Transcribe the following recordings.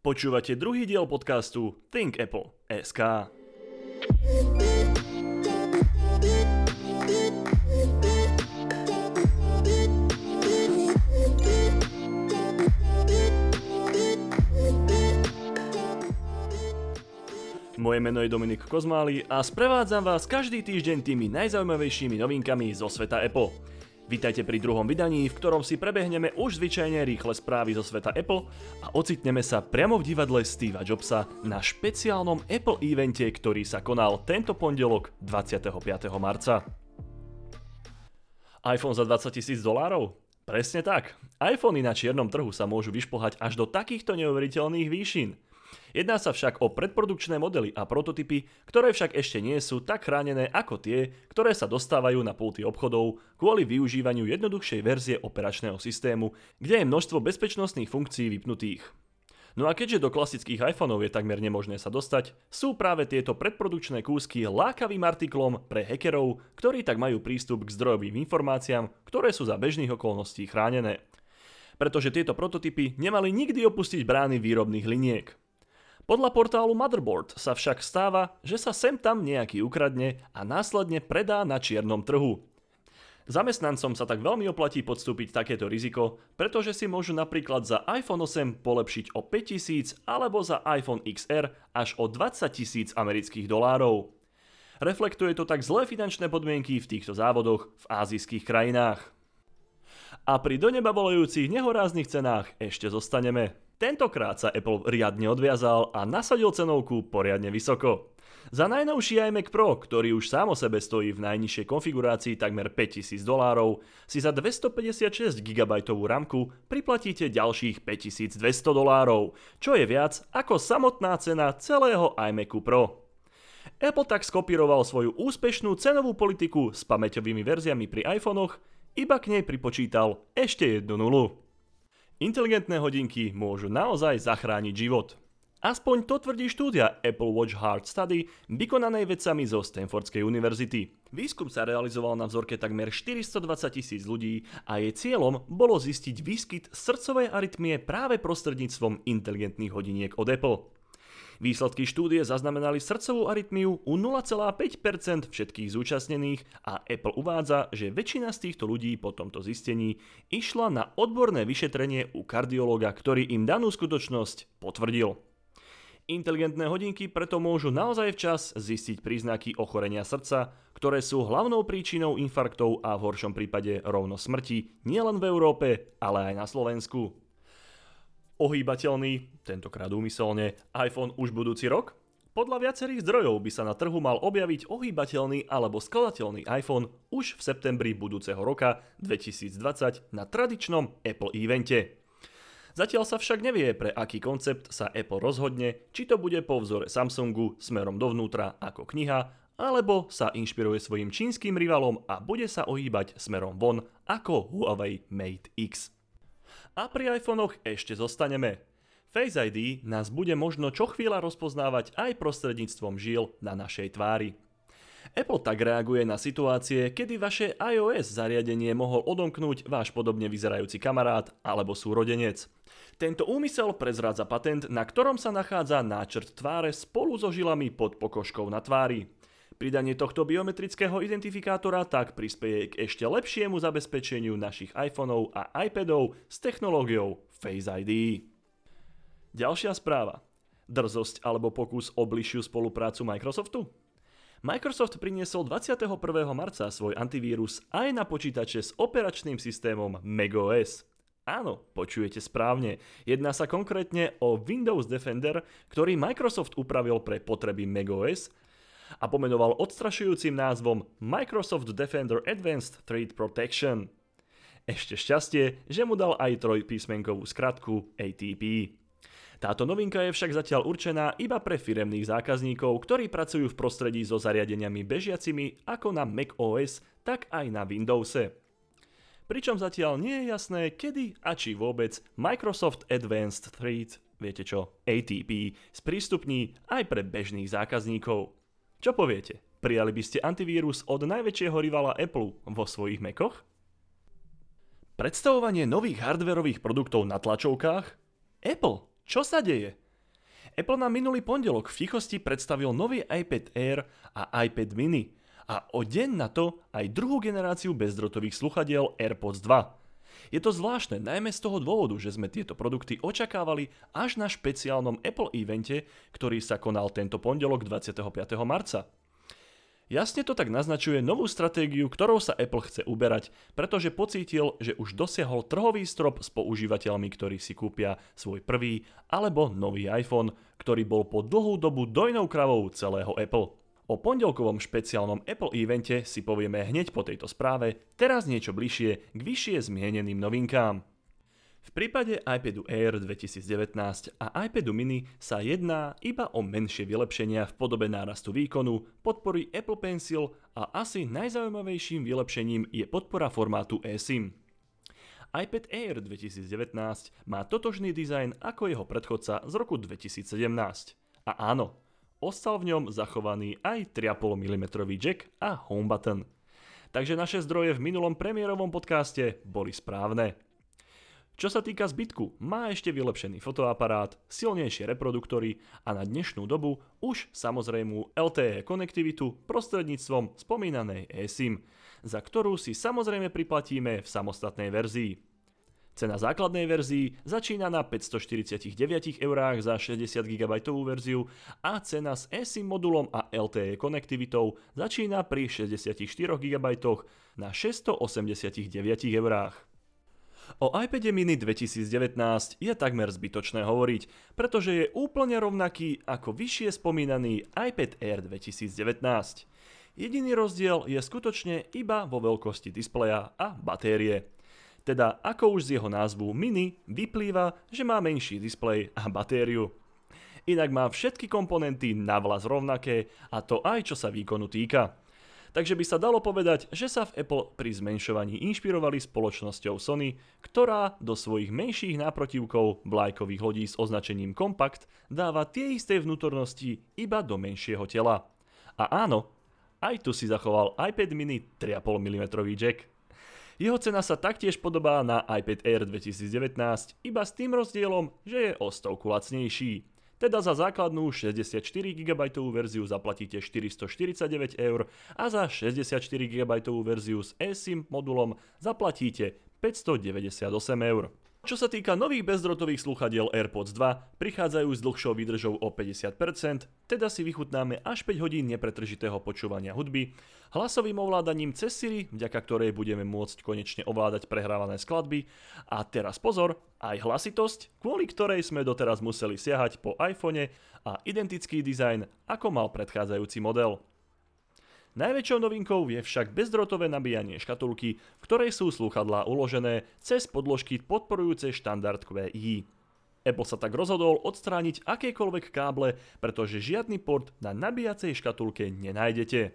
Počúvate druhý diel podcastu ThinkApple.sk. Moje meno je Dominik Kozmály a sprevádzam vás každý týždeň tými najzaujímavejšími novinkami zo sveta Apple. Vítajte pri druhom vydaní, v ktorom si prebehneme už zvyčajne rýchle správy zo sveta Apple a ocitneme sa priamo v divadle Steva Jobsa na špeciálnom Apple evente, ktorý sa konal tento pondelok 25. marca. iPhone za $20,000? Presne tak. iPhony na čiernom trhu sa môžu vyšplhať až do takýchto neuveriteľných výšin. Jedná sa však o predprodukčné modely a prototypy, ktoré však ešte nie sú tak chránené ako tie, ktoré sa dostávajú na pulty obchodov kvôli využívaniu jednoduchšej verzie operačného systému, kde je množstvo bezpečnostných funkcií vypnutých. No a keďže do klasických iPhoneov je takmer nemožné sa dostať, sú práve tieto predprodukčné kúsky lákavým artiklom pre hackerov, ktorí tak majú prístup k zdrojovým informáciám, ktoré sú za bežných okolností chránené. Pretože tieto prototypy nemali nikdy opustiť brány výrobných liniek. Podľa portálu Motherboard sa však stáva, že sa sem tam nejaký ukradne a následne predá na čiernom trhu. Zamestnancom sa tak veľmi oplatí podstúpiť takéto riziko, pretože si môžu napríklad za iPhone 8 polepšiť o 5,000 alebo za iPhone XR až o $20,000. Reflektuje to tak zlé finančné podmienky v týchto závodoch v ázijských krajinách. A pri doneba volajúcich nehoráznych cenách ešte zostaneme. Tentokrát sa Apple riadne odviazal a nasadil cenovku poriadne vysoko. Za najnovší iMac Pro, ktorý už sám o sebe stojí v najnižšej konfigurácii takmer $5,000, si za 256 GB ramku priplatíte ďalších $5,200, čo je viac ako samotná cena celého iMacu Pro. Apple tak skopíroval svoju úspešnú cenovú politiku s pamäťovými verziami pri iPhone-och, iba k nej pripočítal ešte jednu nulu. Inteligentné hodinky môžu naozaj zachrániť život. Aspoň to tvrdí štúdia Apple Watch Heart Study, vykonanej vedcami zo Stanfordskej univerzity. Výskum sa realizoval na vzorke takmer 420,000 ľudí a jej cieľom bolo zistiť výskyt srdcovej arytmie práve prostredníctvom inteligentných hodiniek od Apple. Výsledky štúdie zaznamenali srdcovú arytmiu u 0,5% všetkých zúčastnených a Apple uvádza, že väčšina z týchto ľudí po tomto zistení išla na odborné vyšetrenie u kardiológa, ktorý im danú skutočnosť potvrdil. Inteligentné hodinky preto môžu naozaj včas zistiť príznaky ochorenia srdca, ktoré sú hlavnou príčinou infarktov a v horšom prípade rovno smrti nielen v Európe, ale aj na Slovensku. Ohýbateľný, tentokrát úmyselne, iPhone už budúci rok? Podľa viacerých zdrojov by sa na trhu mal objaviť ohýbateľný alebo skladateľný iPhone už v septembri budúceho roka 2020 na tradičnom Apple evente. Zatiaľ sa však nevie, pre aký koncept sa Apple rozhodne, či to bude po vzore Samsungu smerom dovnútra ako kniha, alebo sa inšpiruje svojim čínskym rivalom a bude sa ohýbať smerom von ako Huawei Mate X. A pri iPhone-och ešte zostaneme. Face ID nás bude možno čo chvíľa rozpoznávať aj prostredníctvom žiel na našej tvári. Apple tak reaguje na situácie, kedy vaše iOS zariadenie mohol odomknúť váš podobne vyzerajúci kamarát alebo súrodenec. Tento úmysel prezrádza patent, na ktorom sa nachádza náčrt tváre spolu so žilami pod pokožkou na tvári. Pridanie tohto biometrického identifikátora tak prispeje k ešte lepšiemu zabezpečeniu našich iPhoneov a iPadov s technológiou Face ID. Ďalšia správa. Drzosť alebo pokus o bližšiu spoluprácu Microsoftu? Microsoft priniesol 21. marca svoj antivírus aj na počítače s operačným systémom macOS. Áno, počujete správne. Jedná sa konkrétne o Windows Defender, ktorý Microsoft upravil pre potreby macOS a pomenoval odstrašujúcim názvom Microsoft Defender Advanced Threat Protection. Ešte šťastie, že mu dal aj trojpísmenkovú skratku ATP. Táto novinka je však zatiaľ určená iba pre firemných zákazníkov, ktorí pracujú v prostredí so zariadeniami bežiacimi ako na macOS, tak aj na Windowse. Pričom zatiaľ nie je jasné, kedy a či vôbec Microsoft Advanced Threat, viete čo, ATP, sprístupní aj pre bežných zákazníkov. Čo poviete? Prijali by ste antivírus od najväčšieho rivala Apple vo svojich Macoch? Predstavovanie nových hardwarových produktov na tlačovkách? Apple, čo sa deje? Apple na minulý pondelok v tichosti predstavil nový iPad Air a iPad Mini a o deň na to aj druhú generáciu bezdrôtových sluchadiel AirPods 2. Je to zvláštne najmä z toho dôvodu, že sme tieto produkty očakávali až na špeciálnom Apple evente, ktorý sa konal tento pondelok 25. marca. Jasne to tak naznačuje novú stratégiu, ktorou sa Apple chce uberať, pretože pocítil, že už dosiahol trhový strop s používateľmi, ktorí si kúpia svoj prvý alebo nový iPhone, ktorý bol po dlhú dobu dojnou kravou celého Apple. O pondelkovom špeciálnom Apple evente si povieme hneď po tejto správe, teraz niečo bližšie k vyššie zmieneným novinkám. V prípade iPadu Air 2019 a iPadu Mini sa jedná iba o menšie vylepšenia v podobe nárastu výkonu, podpory Apple Pencil a asi najzaujímavejším vylepšením je podpora formátu eSIM. iPad Air 2019 má totožný dizajn ako jeho predchodca z roku 2017. A áno, ostal v ňom zachovaný aj 3,5 mm jack a home button. Takže naše zdroje v minulom premiérovom podcaste boli správne. Čo sa týka zbytku, má ešte vylepšený fotoaparát, silnejšie reproduktory a na dnešnú dobu už samozrejmú LTE konektivitu prostredníctvom spomínanej eSIM, za ktorú si samozrejme priplatíme v samostatnej verzii. Cena základnej verzii začína na 549 € za 60 GB verziu a cena s eSIM modulom a LTE konektivitou začína pri 64 GB na 689 €. O iPade mini 2019 je takmer zbytočné hovoriť, pretože je úplne rovnaký ako vyššie spomínaný iPad Air 2019. Jediný rozdiel je skutočne iba vo veľkosti displeja a batérie. Teda ako už z jeho názvu mini vyplýva, že má menší displej a batériu. Inak má všetky komponenty navlas rovnaké, a to aj čo sa výkonu týka. Takže by sa dalo povedať, že sa v Apple pri zmenšovaní inšpirovali spoločnosťou Sony, ktorá do svojich menších náprotivkov vlajkových lodí s označením Compact dáva tie isté vnútornosti iba do menšieho tela. A áno, aj tu si zachoval iPad mini 3,5 mm jack. Jeho cena sa taktiež podobá na iPad Air 2019, iba s tým rozdielom, že je o stovku lacnejší. Teda za základnú 64 GB verziu zaplatíte 449 € a za 64 GB verziu s eSIM modulom zaplatíte 598 €. Čo sa týka nových bezdrôtových slúchadiel AirPods 2, prichádzajú s dlhšou výdržou o 50%, teda si vychutnáme až 5 hodín nepretržitého počúvania hudby, hlasovým ovládaním cez Siri, vďaka ktorej budeme môcť konečne ovládať prehrávané skladby, a teraz pozor, aj hlasitosť, kvôli ktorej sme doteraz museli siahať po iPhone, a identický dizajn, ako mal predchádzajúci model. Najväčšou novinkou je však bezdrôtové nabíjanie škatulky, v ktorej sú slúchadlá uložené cez podložky podporujúce štandard QI. Apple sa tak rozhodol odstrániť akékoľvek káble, pretože žiadny port na nabíjacej škatulke nenájdete.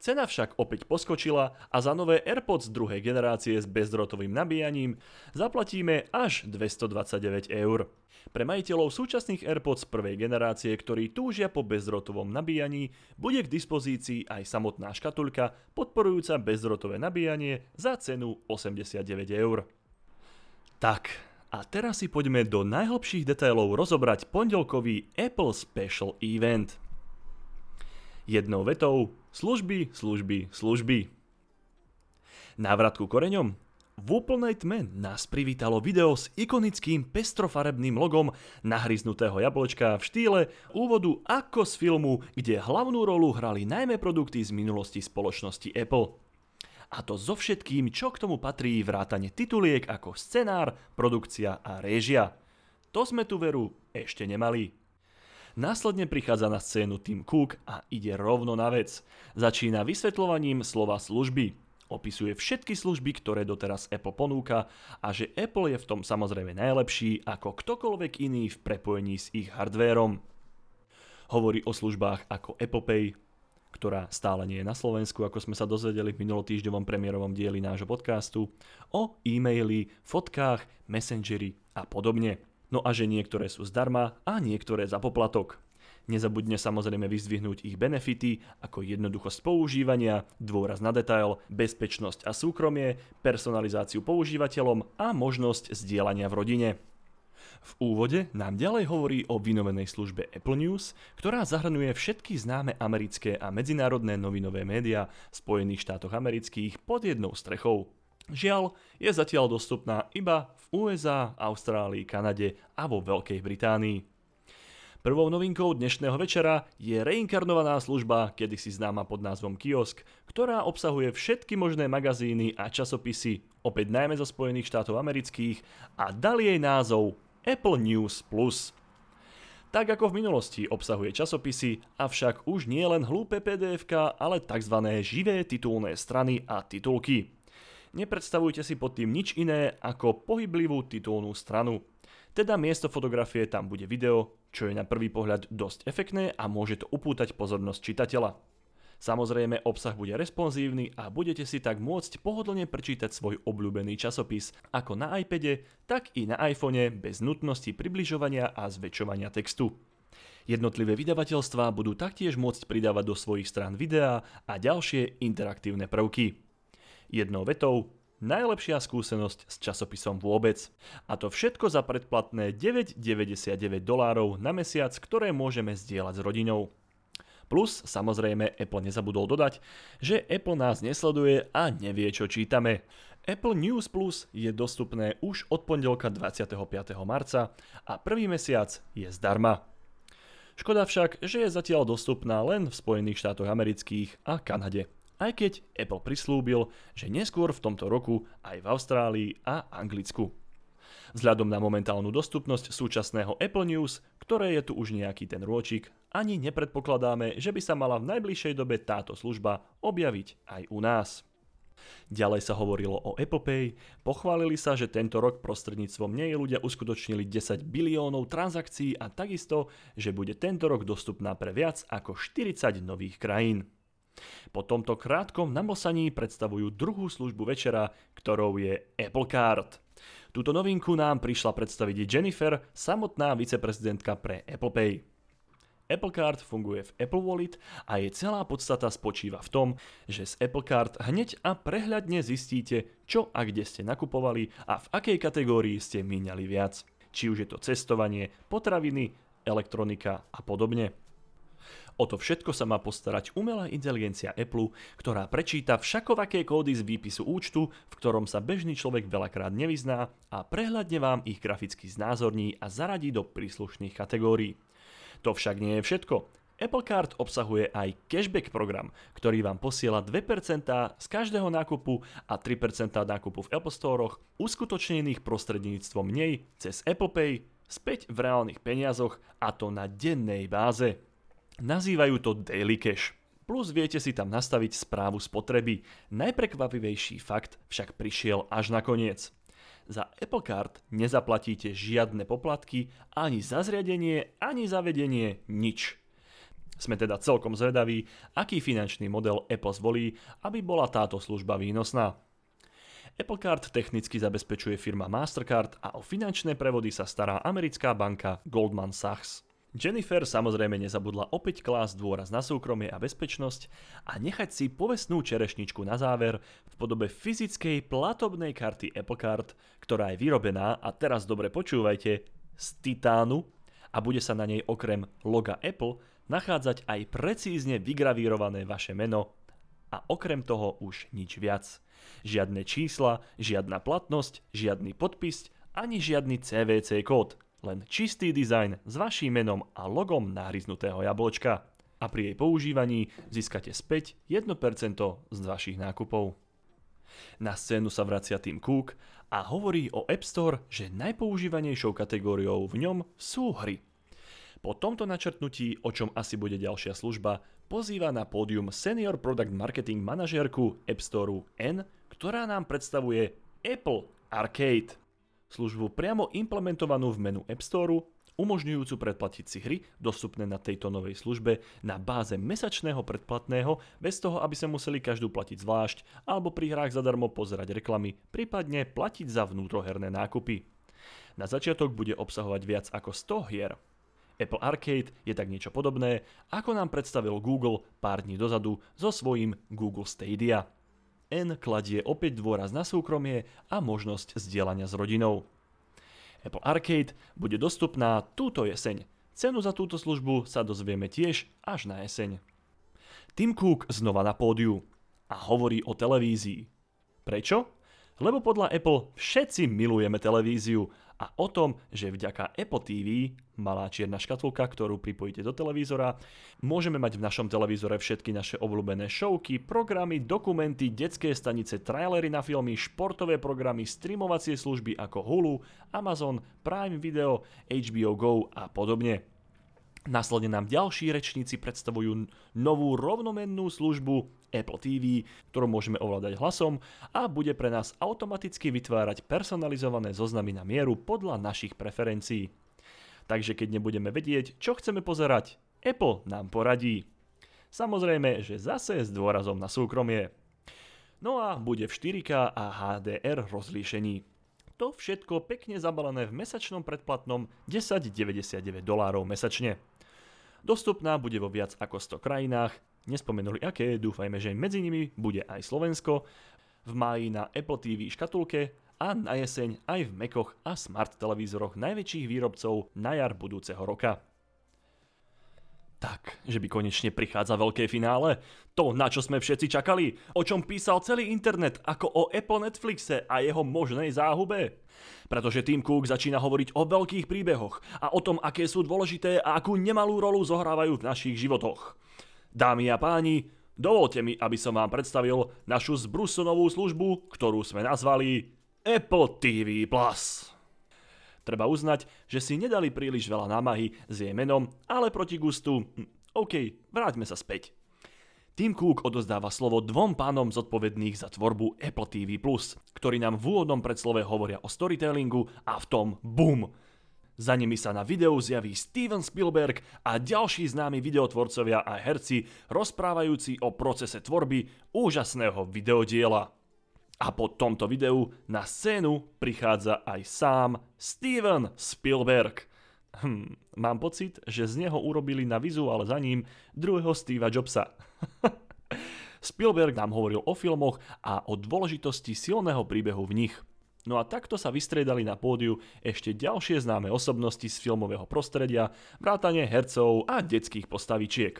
Cena však opäť poskočila a za nové AirPods druhej generácie s bezdrôtovým nabíjaním zaplatíme až 229 €. Pre majiteľov súčasných AirPods prvej generácie, ktorí túžia po bezdrôtovom nabíjaní, bude k dispozícii aj samotná škatulka podporujúca bezdrôtové nabíjanie za cenu 89 €. Tak, a teraz si poďme do najhlbších detailov rozobrať pondelkový Apple Special Event. Jednou vetou: služby, služby, služby. Návrat ku koreňom. V úplnej tme nás privítalo video s ikonickým pestrofarebným logom nahryznutého jablčka v štýle úvodu ako z filmu, kde hlavnú rolu hrali najmä produkty z minulosti spoločnosti Apple. A to so všetkým, čo k tomu patrí, vrátane tituliek ako scenár, produkcia a réžia. To sme tu veru ešte nemali. Následne prichádza na scénu Tim Cook a ide rovno na vec. Začína vysvetľovaním slova služby. Opisuje všetky služby, ktoré doteraz Apple ponúka, a že Apple je v tom samozrejme najlepší ako ktokoľvek iný v prepojení s ich hardvérom. Hovorí o službách ako Apple Pay, ktorá stále nie je na Slovensku, ako sme sa dozvedeli v minulotýždňovom premiérovom dieli nášho podcastu, o e-maily, fotkách, messengeri a podobne. No a že niektoré sú zdarma a niektoré za poplatok. Nezabudne samozrejme vyzdvihnúť ich benefity ako jednoduchosť používania, dôraz na detail, bezpečnosť a súkromie, personalizáciu používateľom a možnosť zdieľania v rodine. V úvode nám ďalej hovorí o vynovenej službe Apple News, ktorá zahrnuje všetky známe americké a medzinárodné novinové médiá v Spojených štátoch amerických pod jednou strechou. Žiaľ, je zatiaľ dostupná iba v USA, Austrálii, Kanade a vo Veľkej Británii. Prvou novinkou dnešného večera je reinkarnovaná služba, kedysi známa pod názvom Kiosk, ktorá obsahuje všetky možné magazíny a časopisy, opäť najmä zo Spojených štátov amerických, a dali jej názov Apple News+. Tak ako v minulosti obsahuje časopisy, avšak už nie len hlúpe PDF-ka, ale tzv. Živé titulné strany a titulky. Nepredstavujte si pod tým nič iné ako pohyblivú titulnú stranu. Teda miesto fotografie tam bude video, čo je na prvý pohľad dosť efektné a môže to upútať pozornosť čitateľa. Samozrejme, obsah bude responsívny a budete si tak môcť pohodlne prečítať svoj obľúbený časopis ako na iPade, tak i na iPhone bez nutnosti približovania a zväčšovania textu. Jednotlivé vydavateľstvá budú taktiež môcť pridávať do svojich strán videá a ďalšie interaktívne prvky. Jednou vetou, najlepšia skúsenosť s časopisom vôbec. A to všetko za predplatné $9.99 na mesiac, ktoré môžeme zdieľať s rodinou. Plus, samozrejme, Apple nezabudol dodať, že Apple nás nesleduje a nevie, čo čítame. Apple News Plus je dostupné už od pondelka 25. marca a prvý mesiac je zdarma. Škoda však, že je zatiaľ dostupná len v Spojených štátoch amerických a Kanade. Aj keď Apple prislúbil, že neskôr v tomto roku aj v Austrálii a Anglicku. Vzhľadom na momentálnu dostupnosť súčasného Apple News, ktoré je tu už nejaký ten rôčik, ani nepredpokladáme, že by sa mala v najbližšej dobe táto služba objaviť aj u nás. Ďalej sa hovorilo o Apple Pay, pochválili sa, že tento rok prostredníctvom nej ľudia uskutočnili 10 biliónov transakcií a takisto, že bude tento rok dostupná pre viac ako 40 nových krajín. Po tomto krátkom namosaní predstavujú druhú službu večera, ktorou je Apple Card. Túto novinku nám prišla predstaviť Jennifer, samotná viceprezidentka pre Apple Pay. Apple Card funguje v Apple Wallet a jej celá podstata spočíva v tom, že z Apple Card hneď a prehľadne zistíte, čo a kde ste nakupovali a v akej kategórii ste míňali viac. Či už je to cestovanie, potraviny, elektronika a podobne. O to všetko sa má postarať umelá inteligencia Apple, ktorá prečíta všakovaké kódy z výpisu účtu, v ktorom sa bežný človek veľakrát nevyzná a prehľadne vám ich graficky znázorní a zaradí do príslušných kategórií. To však nie je všetko. Apple Card obsahuje aj cashback program, ktorý vám posiela 2% z každého nákupu a 3% nákupu v Apple Store-och, uskutočnených prostredníctvom nej cez Apple Pay, späť v reálnych peniazoch a to na dennej báze. Nazývajú to Daily Cash. Plus viete si tam nastaviť správu spotreby. Najprekvapivejší fakt však prišiel až na koniec. Za Apple Card nezaplatíte žiadne poplatky, ani za zriadenie, ani za vedenie, nič. Sme teda celkom zvedaví, aký finančný model Apple zvolí, aby bola táto služba výnosná. Apple Card technicky zabezpečuje firma Mastercard a o finančné prevody sa stará americká banka Goldman Sachs. Jennifer samozrejme nezabudla opäť klásť dôraz na súkromie a bezpečnosť a nechať si povestnú čerešničku na záver v podobe fyzickej platobnej karty Apple Card, ktorá je vyrobená, a teraz dobre počúvajte, z titánu a bude sa na nej okrem loga Apple nachádzať aj precízne vygravírované vaše meno a okrem toho už nič viac. Žiadne čísla, žiadna platnosť, žiadny podpis, ani žiadny CVC kód. Len čistý dizajn s vaším menom a logom nahryznutého jablčka. A pri jej používaní získate späť 1% z vašich nákupov. Na scénu sa vracia Tim Cook a hovorí o App Store, že najpoužívanejšou kategóriou v ňom sú hry. Po tomto načrtnutí, o čom asi bude ďalšia služba, pozýva na pódium Senior Product Marketing manažérku App Store N, ktorá nám predstavuje Apple Arcade. Službu priamo implementovanú v menu App Store, umožňujúcu predplatiť si hry dostupné na tejto novej službe na báze mesačného predplatného, bez toho, aby sa museli každú platiť zvlášť, alebo pri hrách zadarmo pozerať reklamy, prípadne platiť za vnútroherné nákupy. Na začiatok bude obsahovať viac ako 100 hier. Apple Arcade je tak niečo podobné, ako nám predstavil Google pár dní dozadu so svojím Google Stadia. N kladie opäť dôraz na súkromie a možnosť zdieľania s rodinou. Apple Arcade bude dostupná túto jeseň. Cenu za túto službu sa dozvieme tiež až na jeseň. Tim Cook znova na pódiu a hovorí o televízii. Prečo? Lebo podľa Apple všetci milujeme televíziu a o tom, že vďaka Apple TV, malá čierna škatulka, ktorú pripojíte do televízora, môžeme mať v našom televízore všetky naše obľúbené showky, programy, dokumenty, detské stanice, trailery na filmy, športové programy, streamovacie služby ako Hulu, Amazon, Prime Video, HBO Go a podobne. Následne nám ďalší rečníci predstavujú novú rovnomennú službu Apple TV, ktorú môžeme ovládať hlasom a bude pre nás automaticky vytvárať personalizované zoznamy na mieru podľa našich preferencií. Takže keď nebudeme vedieť, čo chceme pozerať, Apple nám poradí. Samozrejme, že zase s dôrazom na súkromie. No a bude v 4K a HDR rozlíšení. To všetko pekne zabalené v mesačnom predplatnom $10.99 mesačne. Dostupná bude vo viac ako 100 krajinách, nespomenuli aké, dúfajme, že medzi nimi bude aj Slovensko, v máji na Apple TV škatulke a na jeseň aj v Macoch a smart televízoroch najväčších výrobcov na jar budúceho roka. Tak, že by konečne prichádza veľké finále? To, na čo sme všetci čakali, o čom písal celý internet, ako o Apple Netflixe a jeho možnej záhube. Pretože Tim Cook začína hovoriť o veľkých príbehoch a o tom, aké sú dôležité a akú nemalú rolu zohrávajú v našich životoch. Dámy a páni, dovolte mi, aby som vám predstavil našu zbrusonovú službu, ktorú sme nazvali Apple TV+. Treba uznať, že si nedali príliš veľa námahy s jej menom, ale proti gustu. OK, vráťme sa späť. Tim Cook odozdáva slovo dvom pánom zodpovedných za tvorbu Apple TV+, ktorí nám v úvodnom predslove hovoria o storytellingu a v tom BOOM. Za nimi sa na videu zjaví Steven Spielberg a ďalší známi videotvorcovia a herci, rozprávajúci o procese tvorby úžasného videodiela. A po tomto videu na scénu prichádza aj sám Steven Spielberg. Mám pocit, že z neho urobili na vizuále za ním druhého Steva Jobsa. Spielberg nám hovoril o filmoch a o dôležitosti silného príbehu v nich. No a takto sa vystriedali na pódiu ešte ďalšie známe osobnosti z filmového prostredia, vrátane hercov a detských postavičiek.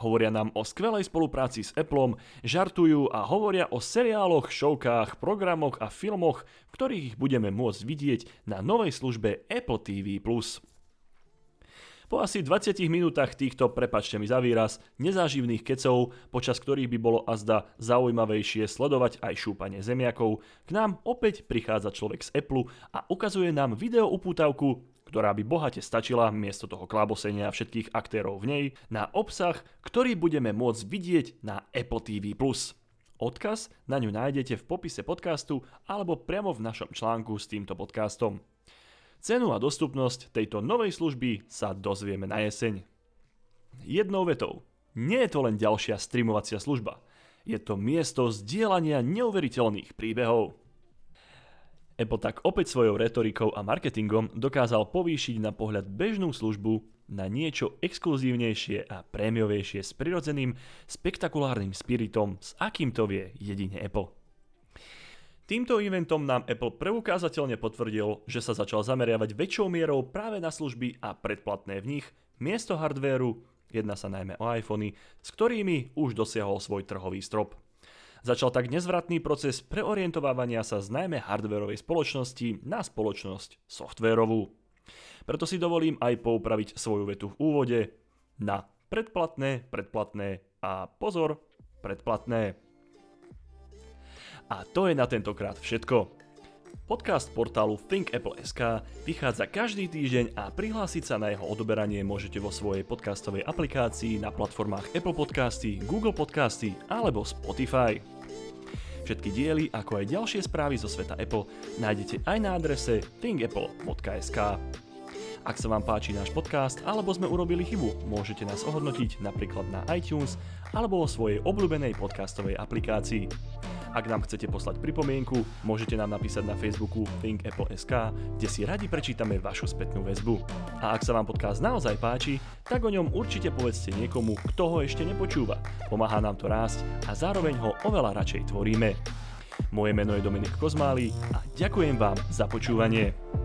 Hovoria nám o skvelej spolupráci s Applom, žartujú a hovoria o seriáloch, showkách, programoch a filmoch, v ktorých ich budeme môcť vidieť na novej službe Apple TV+. Po asi 20 minútach týchto, prepáčte mi za výraz, nezáživných kecov, počas ktorých by bolo azda zaujímavejšie sledovať aj šúpanie zemiakov, k nám opäť prichádza človek z Apple a ukazuje nám video upútavku, ktorá by bohate stačila miesto toho klábosenia všetkých aktérov v nej, na obsah, ktorý budeme môcť vidieť na Apple TV+. Odkaz na ňu nájdete v popise podcastu alebo priamo v našom článku s týmto podcastom. Cenu a dostupnosť tejto novej služby sa dozvieme na jeseň. Jednou vetou, nie je to len ďalšia streamovacia služba. Je to miesto zdieľania neuveriteľných príbehov. Apple tak opäť svojou retorikou a marketingom dokázal povýšiť na pohľad bežnú službu na niečo exkluzívnejšie a prémiovejšie s prirodzeným, spektakulárnym spiritom, s akým to vie jedine Apple. Týmto eventom nám Apple preukázateľne potvrdil, že sa začal zameriavať väčšou mierou práve na služby a predplatné v nich, miesto hardvéru, jedná sa najmä o iPhony, s ktorými už dosiahol svoj trhový strop. Začal tak nezvratný proces preorientovávania sa z najmä hardvérovej spoločnosti na spoločnosť softvérovú. Preto si dovolím aj poupraviť svoju vetu v úvode na predplatné, predplatné a pozor, predplatné. A to je na tentokrát všetko. Podcast portálu ThinkApple.sk vychádza každý týždeň a prihlásiť sa na jeho odoberanie môžete vo svojej podcastovej aplikácii na platformách Apple Podcasty, Google Podcasty alebo Spotify. Všetky diely, ako aj ďalšie správy zo sveta Apple nájdete aj na adrese thinkapple.sk. Ak sa vám páči náš podcast alebo sme urobili chybu, môžete nás ohodnotiť napríklad na iTunes alebo vo svojej obľúbenej podcastovej aplikácii. Ak nám chcete poslať pripomienku, môžete nám napísať na Facebooku thinkapple.sk, kde si radi prečítame vašu spätnú väzbu. A ak sa vám podcast naozaj páči, tak o ňom určite povedzte niekomu, kto ho ešte nepočúva. Pomáha nám to rásť a zároveň ho oveľa radšej tvoríme. Moje meno je Dominik Kozmály a ďakujem vám za počúvanie.